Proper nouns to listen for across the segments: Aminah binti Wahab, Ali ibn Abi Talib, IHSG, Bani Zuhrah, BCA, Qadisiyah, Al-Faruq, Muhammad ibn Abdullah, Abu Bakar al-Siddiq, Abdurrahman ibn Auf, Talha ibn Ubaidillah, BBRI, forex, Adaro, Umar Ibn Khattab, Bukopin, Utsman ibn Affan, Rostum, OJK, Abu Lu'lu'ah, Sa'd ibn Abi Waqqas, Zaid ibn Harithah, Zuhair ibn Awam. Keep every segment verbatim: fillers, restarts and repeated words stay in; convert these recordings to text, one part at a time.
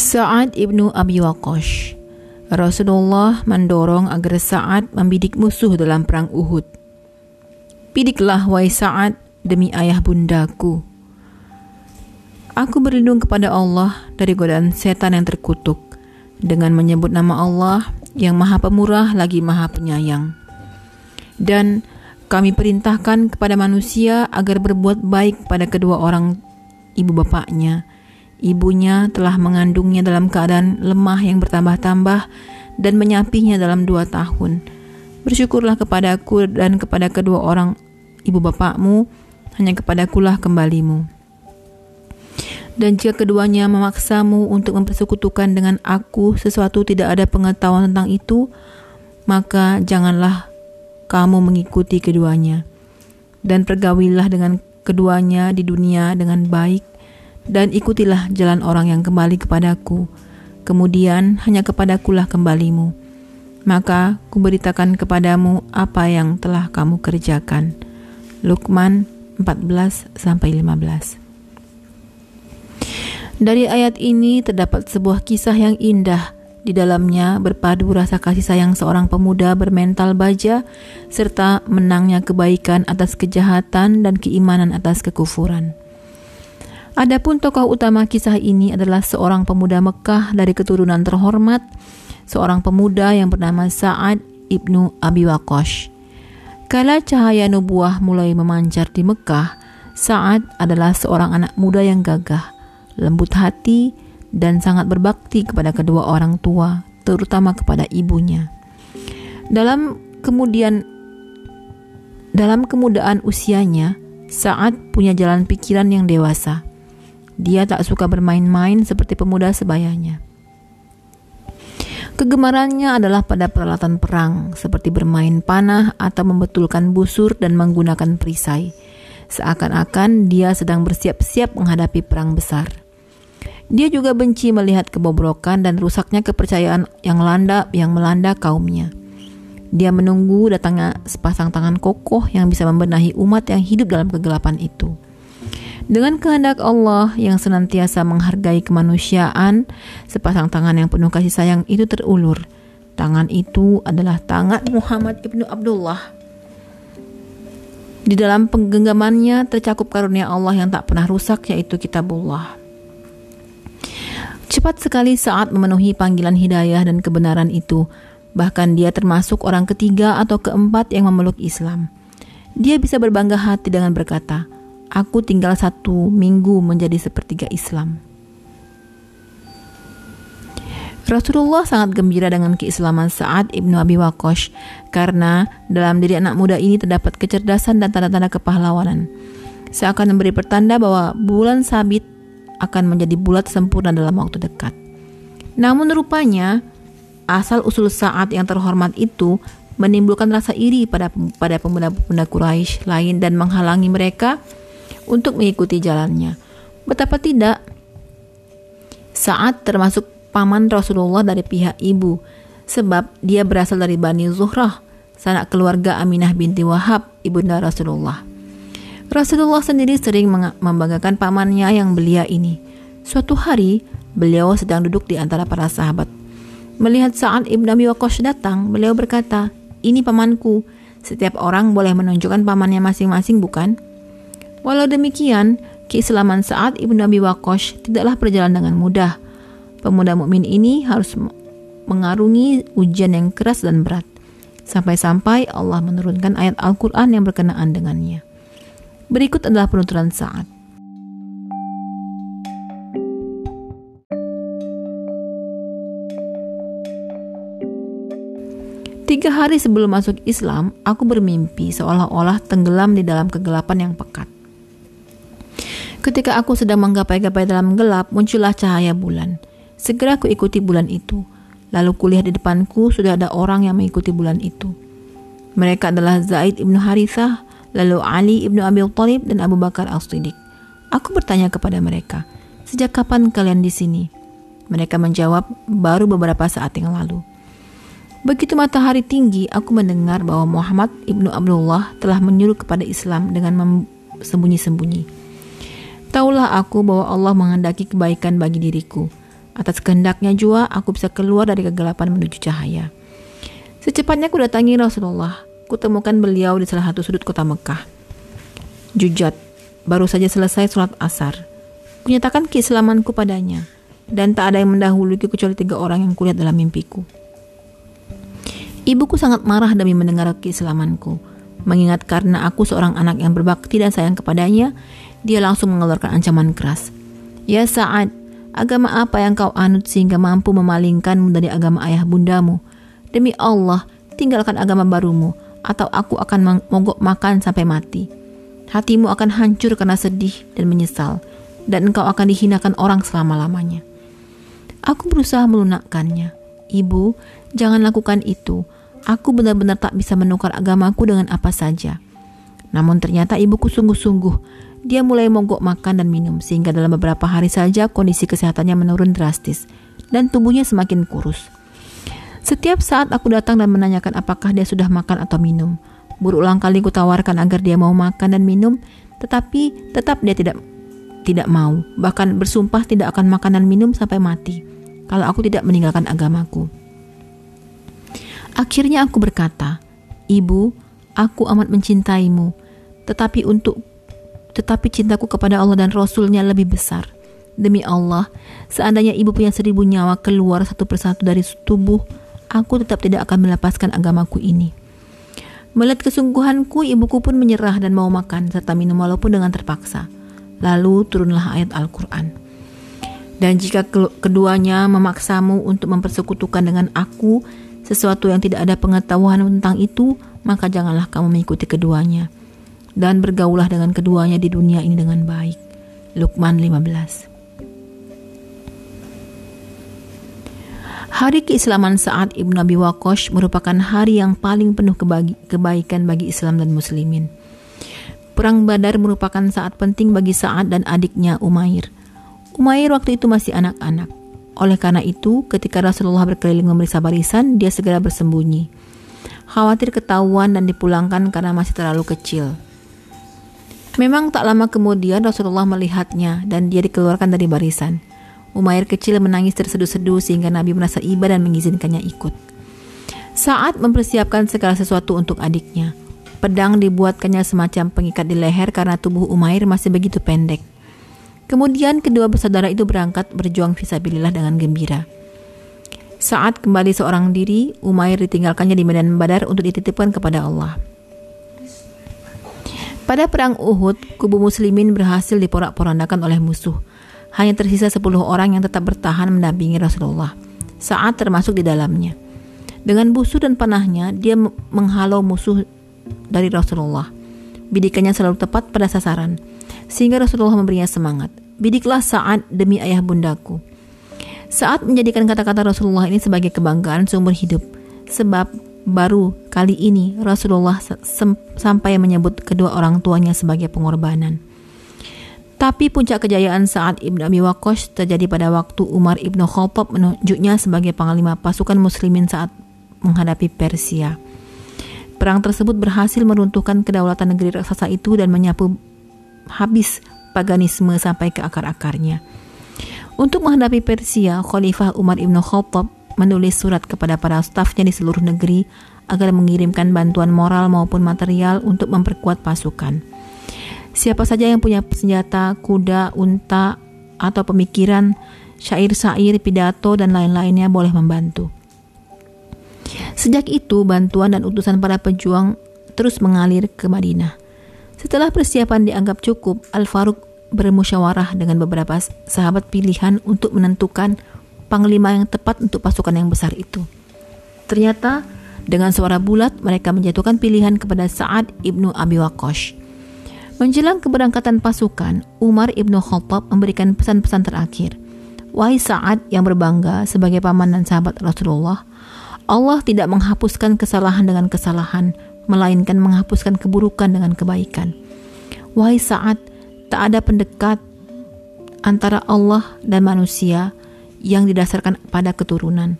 Sa'd ibn Abi Waqqas. Rasulullah mendorong agar Sa'd membidik musuh dalam perang Uhud. Bidiklah wahai Sa'd demi ayah bundaku. Aku berlindung kepada Allah dari godaan setan yang terkutuk dengan menyebut nama Allah yang Maha Pemurah lagi Maha Penyayang. Dan kami perintahkan kepada manusia agar berbuat baik pada kedua orang ibu bapaknya. Ibunya telah mengandungnya dalam keadaan lemah yang bertambah-tambah dan menyapihnya dalam dua tahun. Bersyukurlah kepadaku dan kepada kedua orang ibu bapakmu, hanya kepadakulah kembalimu. Dan jika keduanya memaksamu untuk mempersekutukan dengan aku sesuatu tidak ada pengetahuan tentang itu, maka janganlah kamu mengikuti keduanya. Dan pergaulilah dengan keduanya di dunia dengan baik, dan ikutilah jalan orang yang kembali kepadaku. Kemudian hanya kepadakulah kembalimu. Maka kuberitakan kepadamu apa yang telah kamu kerjakan. Luqman empat belas sampai lima belas. Dari ayat ini terdapat sebuah kisah yang indah. Di dalamnya berpadu rasa kasih sayang seorang pemuda bermental baja serta menangnya kebaikan atas kejahatan dan keimanan atas kekufuran. Adapun tokoh utama kisah ini adalah seorang pemuda Mekkah dari keturunan terhormat, seorang pemuda yang bernama Sa'd ibnu Abi Waqqas. Kala cahaya nubuah mulai memancar di Mekkah, Sa'd adalah seorang anak muda yang gagah, lembut hati, dan sangat berbakti kepada kedua orang tua, terutama kepada ibunya. Dalam kemudian dalam kemudaan usianya, Sa'd punya jalan pikiran yang dewasa. Dia tak suka bermain-main seperti pemuda sebayanya. Kegemarannya adalah pada peralatan perang, seperti bermain panah atau membetulkan busur dan menggunakan perisai. Seakan-akan dia sedang bersiap-siap menghadapi perang besar. Dia juga benci melihat kebobrokan dan rusaknya kepercayaan yang landa yang melanda kaumnya. Dia menunggu datangnya sepasang tangan kokoh yang bisa membenahi umat yang hidup dalam kegelapan itu. Dengan kehendak Allah yang senantiasa menghargai kemanusiaan, sepasang tangan yang penuh kasih sayang itu terulur. Tangan itu adalah tangan Muhammad ibn Abdullah. Di dalam penggenggamannya tercakup karunia Allah yang tak pernah rusak, yaitu kitabullah. Cepat sekali Sa'd memenuhi panggilan hidayah dan kebenaran itu. Bahkan dia termasuk orang ketiga atau keempat yang memeluk Islam. Dia bisa berbangga hati dengan berkata, aku tinggal satu minggu menjadi sepertiga Islam. Rasulullah sangat gembira dengan keislaman Sa'd ibnu Abi Waqqas karena dalam diri anak muda ini terdapat kecerdasan dan tanda-tanda kepahlawanan. Seakan memberi pertanda bahwa bulan sabit akan menjadi bulat sempurna dalam waktu dekat. Namun rupanya asal-usul Sa'd yang terhormat itu menimbulkan rasa iri pada pada pemuda-pemuda Quraisy lain dan menghalangi mereka untuk mengikuti jalannya. Betapa tidak, Sa'd termasuk paman Rasulullah dari pihak ibu, sebab dia berasal dari Bani Zuhrah, sanak keluarga Aminah binti Wahab, ibunda Rasulullah. Rasulullah sendiri sering membanggakan pamannya yang belia ini. Suatu hari, beliau sedang duduk di antara para sahabat. Melihat Sa'd ibn Abi Waqqas datang, beliau berkata, ini pamanku, setiap orang boleh menunjukkan pamannya masing-masing, bukan? Walau demikian, keislaman Sa'd ibn Abi Waqqas tidaklah berjalan dengan mudah. Pemuda mukmin ini harus mengarungi ujian yang keras dan berat, sampai-sampai Allah menurunkan ayat Al-Quran yang berkenaan dengannya. Berikut adalah penuturan Sa'd. Tiga hari sebelum masuk Islam, aku bermimpi seolah-olah tenggelam di dalam kegelapan yang pekat. Ketika aku sedang menggapai-gapai dalam gelap, muncullah cahaya bulan. Segera ku ikuti bulan itu. Lalu kulihat di depanku sudah ada orang yang mengikuti bulan itu. Mereka adalah Zaid ibn Harithah, lalu Ali ibn Abi Talib dan Abu Bakar al-Siddiq. Aku bertanya kepada mereka, sejak kapan kalian di sini? Mereka menjawab, baru beberapa saat yang lalu. Begitu matahari tinggi, aku mendengar bahwa Muhammad ibn Abdullah telah menyuruh kepada Islam dengan sembunyi-sembunyi. Taulah aku bahwa Allah menghendaki kebaikan bagi diriku. Atas kehendaknya jua, aku bisa keluar dari kegelapan menuju cahaya. Secepatnya aku datangi Rasulullah. Kutemukan beliau di salah satu sudut kota Mekah. Jujat, baru saja selesai sholat asar. Kunyatakan keislamanku padanya, dan tak ada yang mendahuluiku kecuali tiga orang yang kulihat dalam mimpiku. Ibuku sangat marah demi mendengar keislamanku. Mengingat karena aku seorang anak yang berbakti dan sayang kepadanya, dia langsung mengeluarkan ancaman keras. Ya Sa'ad, agama apa yang kau anut sehingga mampu memalingkanmu dari agama ayah bundamu? Demi Allah, tinggalkan agama barumu, atau aku akan mogok makan sampai mati. Hatimu akan hancur karena sedih dan menyesal, dan engkau akan dihinakan orang selama-lamanya. Aku berusaha melunakkannya. Ibu, jangan lakukan itu. Aku benar-benar tak bisa menukar agamaku dengan apa saja. Namun ternyata ibuku sungguh-sungguh. Dia mulai mogok makan dan minum, sehingga dalam beberapa hari saja kondisi kesehatannya menurun drastis, dan tubuhnya semakin kurus. Setiap saat aku datang dan menanyakan apakah dia sudah makan atau minum. Berulang kali kutawarkan agar dia mau makan dan minum, tetapi tetap dia tidak tidak mau, bahkan bersumpah tidak akan makan dan minum sampai mati, kalau aku tidak meninggalkan agamaku. Akhirnya aku berkata, Ibu, aku amat mencintaimu, tetapi untuk Tetapi cintaku kepada Allah dan Rasul-Nya lebih besar. Demi Allah, seandainya ibu punya seribu nyawa keluar satu persatu dari tubuh, aku tetap tidak akan melepaskan agamaku ini. Melihat kesungguhanku, ibuku pun menyerah dan mau makan serta minum walaupun dengan terpaksa. Lalu turunlah ayat Al-Quran. Dan jika keduanya memaksamu untuk mempersekutukan dengan aku sesuatu yang tidak ada pengetahuan tentang itu, maka janganlah kamu mengikuti keduanya. Dan bergaulah dengan keduanya di dunia ini dengan baik. Luqman lima belas. Hari keislaman Sa'd ibn Abi Waqqas merupakan hari yang paling penuh kebagi- kebaikan bagi Islam dan muslimin. Perang Badar merupakan saat penting bagi Sa'ad dan adiknya Umair. Umair waktu itu masih anak-anak. Oleh karena itu, ketika Rasulullah berkeliling memeriksa barisan, dia segera bersembunyi. Khawatir ketahuan dan dipulangkan karena masih terlalu kecil. Memang tak lama kemudian Rasulullah melihatnya dan dia dikeluarkan dari barisan. Umair kecil menangis terseduh-seduh sehingga Nabi merasa iba dan mengizinkannya ikut. Sa'ad mempersiapkan segala sesuatu untuk adiknya. Pedang dibuatkannya semacam pengikat di leher karena tubuh Umair masih begitu pendek. Kemudian kedua bersaudara itu berangkat berjuang fisabilillah dengan gembira. Sa'ad kembali seorang diri, Umair ditinggalkannya di medan Badar untuk dititipkan kepada Allah. Pada perang Uhud, kubu muslimin berhasil diporak-porandakan oleh musuh. Hanya tersisa sepuluh orang yang tetap bertahan mendampingi Rasulullah. Sa'ad termasuk di dalamnya. Dengan busur dan panahnya, dia menghalau musuh dari Rasulullah. Bidikannya selalu tepat pada sasaran, sehingga Rasulullah memberinya semangat. Bidiklah Sa'ad demi ayah bundaku. Sa'ad menjadikan kata-kata Rasulullah ini sebagai kebanggaan seumur hidup. Sebab baru kali ini Rasulullah sem- sampai menyebut kedua orang tuanya sebagai pengorbanan. Tapi puncak kejayaan Sa'd ibn Abi Waqqas terjadi pada waktu Umar ibn Khattab menunjuknya sebagai panglima pasukan muslimin saat menghadapi Persia. Perang tersebut berhasil meruntuhkan kedaulatan negeri raksasa itu dan menyapu habis paganisme sampai ke akar-akarnya. Untuk menghadapi Persia, Khalifah Umar ibn Khattab menulis surat kepada para stafnya di seluruh negeri agar mengirimkan bantuan moral maupun material untuk memperkuat pasukan. Siapa saja yang punya senjata, kuda, unta, atau pemikiran, syair-syair, pidato, dan lain-lainnya boleh membantu. Sejak itu, bantuan dan utusan para pejuang terus mengalir ke Madinah. Setelah persiapan dianggap cukup, Al-Faruq bermusyawarah dengan beberapa sahabat pilihan untuk menentukan panglima yang tepat untuk pasukan yang besar itu. Ternyata dengan suara bulat mereka menjatuhkan pilihan kepada Sa'd ibn Abi Waqqas. Menjelang keberangkatan pasukan, Umar ibn Khattab memberikan pesan-pesan terakhir. Wahai Sa'ad yang berbangga sebagai paman dan sahabat Rasulullah, Allah tidak menghapuskan kesalahan dengan kesalahan, melainkan menghapuskan keburukan dengan kebaikan. Wahai Sa'ad, tak ada pendekat antara Allah dan manusia yang didasarkan pada keturunan.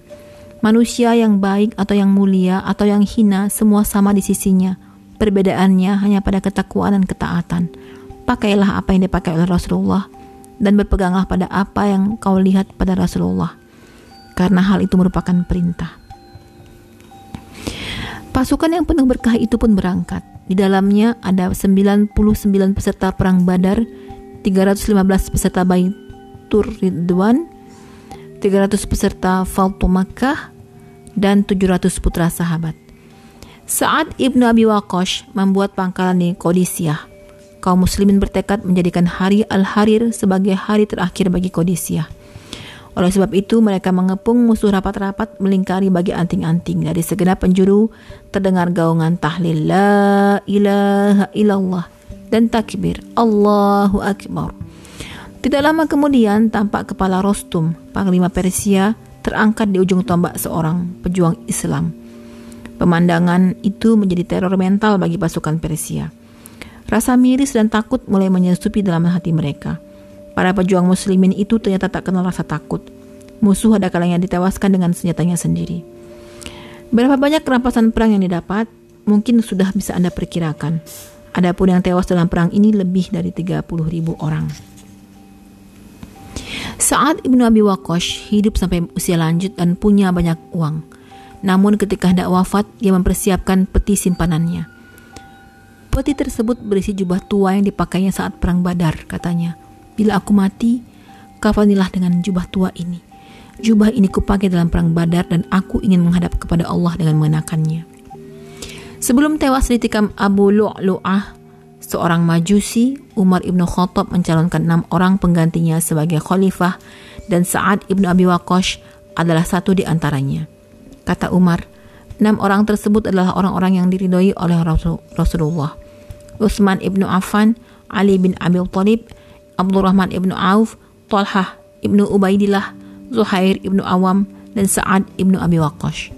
Manusia yang baik atau yang mulia atau yang hina semua sama di sisinya. Perbedaannya hanya pada ketakwaan dan ketaatan. Pakailah apa yang dipakai oleh Rasulullah dan berpeganglah pada apa yang kau lihat pada Rasulullah, karena hal itu merupakan perintah. Pasukan yang penuh berkah itu pun berangkat. Di dalamnya ada sembilan puluh sembilan peserta perang Badar, tiga ratus lima belas peserta Baitur Ridwan, tiga ratus peserta Faltu Makkah, dan tujuh ratus putra sahabat. Sa'd ibn Abi Waqqas membuat pangkalan di Qadisiyah. Kaum muslimin bertekad menjadikan hari Al-Harir sebagai hari terakhir bagi Qadisiyah. Oleh sebab itu mereka mengepung musuh rapat-rapat, melingkari bagi anting-anting. Dari segenap penjuru terdengar gaungan tahlil la ilaha illallah dan takbir Allahu Akbar. Tidak lama kemudian tampak kepala Rostum, panglima Persia, terangkat di ujung tombak seorang pejuang Islam. Pemandangan itu menjadi teror mental bagi pasukan Persia. Rasa miris dan takut mulai menyesupi dalam hati mereka. Para pejuang muslimin itu ternyata tak kenal rasa takut. Musuh ada kalanya ditewaskan dengan senjatanya sendiri. Berapa banyak rampasan perang yang didapat, mungkin sudah bisa Anda perkirakan. Adapun yang tewas dalam perang ini lebih dari tiga puluh ribu orang. Sa'd ibn Abi Waqqas hidup sampai usia lanjut dan punya banyak uang. Namun ketika hendak wafat, dia mempersiapkan peti simpanannya. Peti tersebut berisi jubah tua yang dipakainya saat perang Badar, katanya. Bila aku mati, kafanilah dengan jubah tua ini. Jubah ini kupakai dalam perang Badar dan aku ingin menghadap kepada Allah dengan mengenakannya. Sebelum tewas ditikam Abu Lu'lu'ah, seorang majusi, Umar Ibn Khattab mencalonkan enam orang penggantinya sebagai khalifah dan Sa'd ibn Abi Waqqas adalah satu di antaranya. Kata Umar, enam orang tersebut adalah orang-orang yang diridhoi oleh Rasulullah. Utsman ibn Affan, Ali bin Abi Talib, Abdurrahman ibn Auf, Talha ibn Ubaidillah, Zuhair ibn Awam, dan Sa'd ibn Abi Waqqas.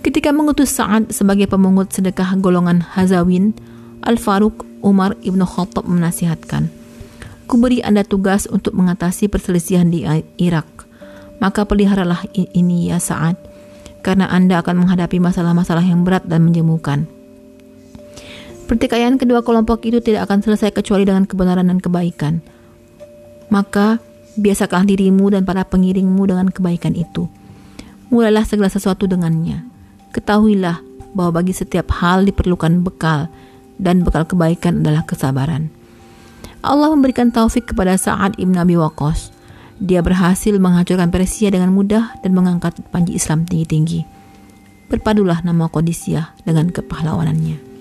Ketika mengutus Sa'd sebagai pemungut sedekah golongan Hazawin, Al-Faruq, Umar ibn Khattab menasihatkan, "Kuberi Anda tugas untuk mengatasi perselisihan di Irak. Maka peliharalah ini ya Sa'd, karena Anda akan menghadapi masalah-masalah yang berat dan menjemukan. Pertikaian kedua kelompok itu tidak akan selesai kecuali dengan kebenaran dan kebaikan. Maka, biasakanlah dirimu dan para pengiringmu dengan kebaikan itu. Mulailah segala sesuatu dengannya. Ketahuilah bahwa bagi setiap hal diperlukan bekal, dan bekal kebaikan adalah kesabaran." Allah memberikan taufik kepada Sa'd ibn Abi Waqqas. Dia berhasil menghancurkan Persia dengan mudah dan mengangkat panji Islam tinggi-tinggi. Berpadulah nama Qadisiyah dengan kepahlawanannya.